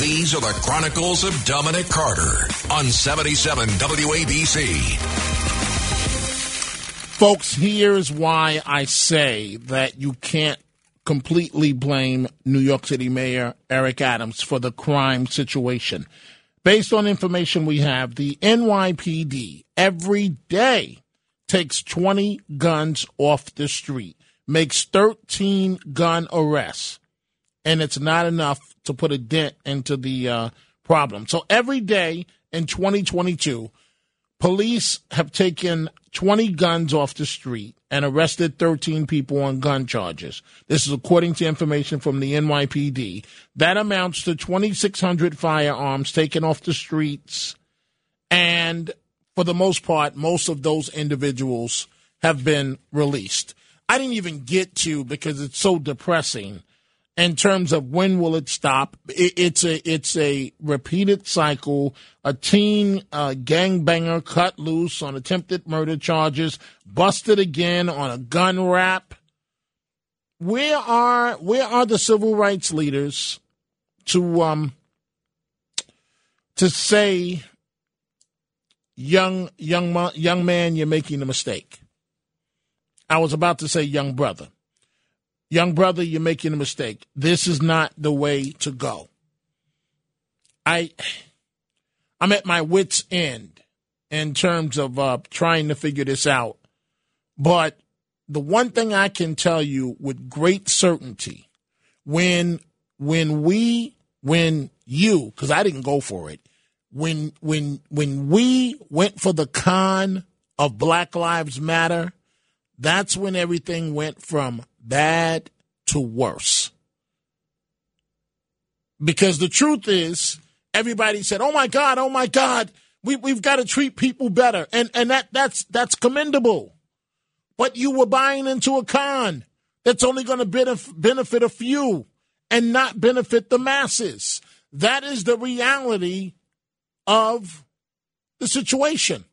These are the Chronicles of Dominic Carter on 77 WABC. Folks, here's why I say that you can't completely blame New York City Mayor Eric Adams for the crime situation. Based on information we have, the NYPD every day takes 20 guns off the street, makes 13 gun arrests, and it's not enough to put a dent into the problem. So every day in 2022, police have taken 20 guns off the street and arrested 13 people on gun charges. This is according to information from the NYPD. That amounts to 2,600 firearms taken off the streets. And for the most part, most of those individuals have been released. I didn't even get to, because it's so depressing, in terms of when will it stop. It's a repeated cycle. A teen gangbanger cut loose on attempted murder charges, busted again on a gun rap. Where are the civil rights leaders to say, young man, you're making a mistake? I was about to say young brother. Young brother, you're making a mistake. This is not the way to go. I'm at my wit's end in terms of trying to figure this out. But the one thing I can tell you with great certainty, when you, because I didn't go for it, when we went for the con of Black Lives Matter, that's when everything went from bad to worse. Because the truth is, everybody said, oh my God, we've got to treat people better. And that's commendable. But you were buying into a con that's only going to benefit a few and not benefit the masses. That is the reality of the situation.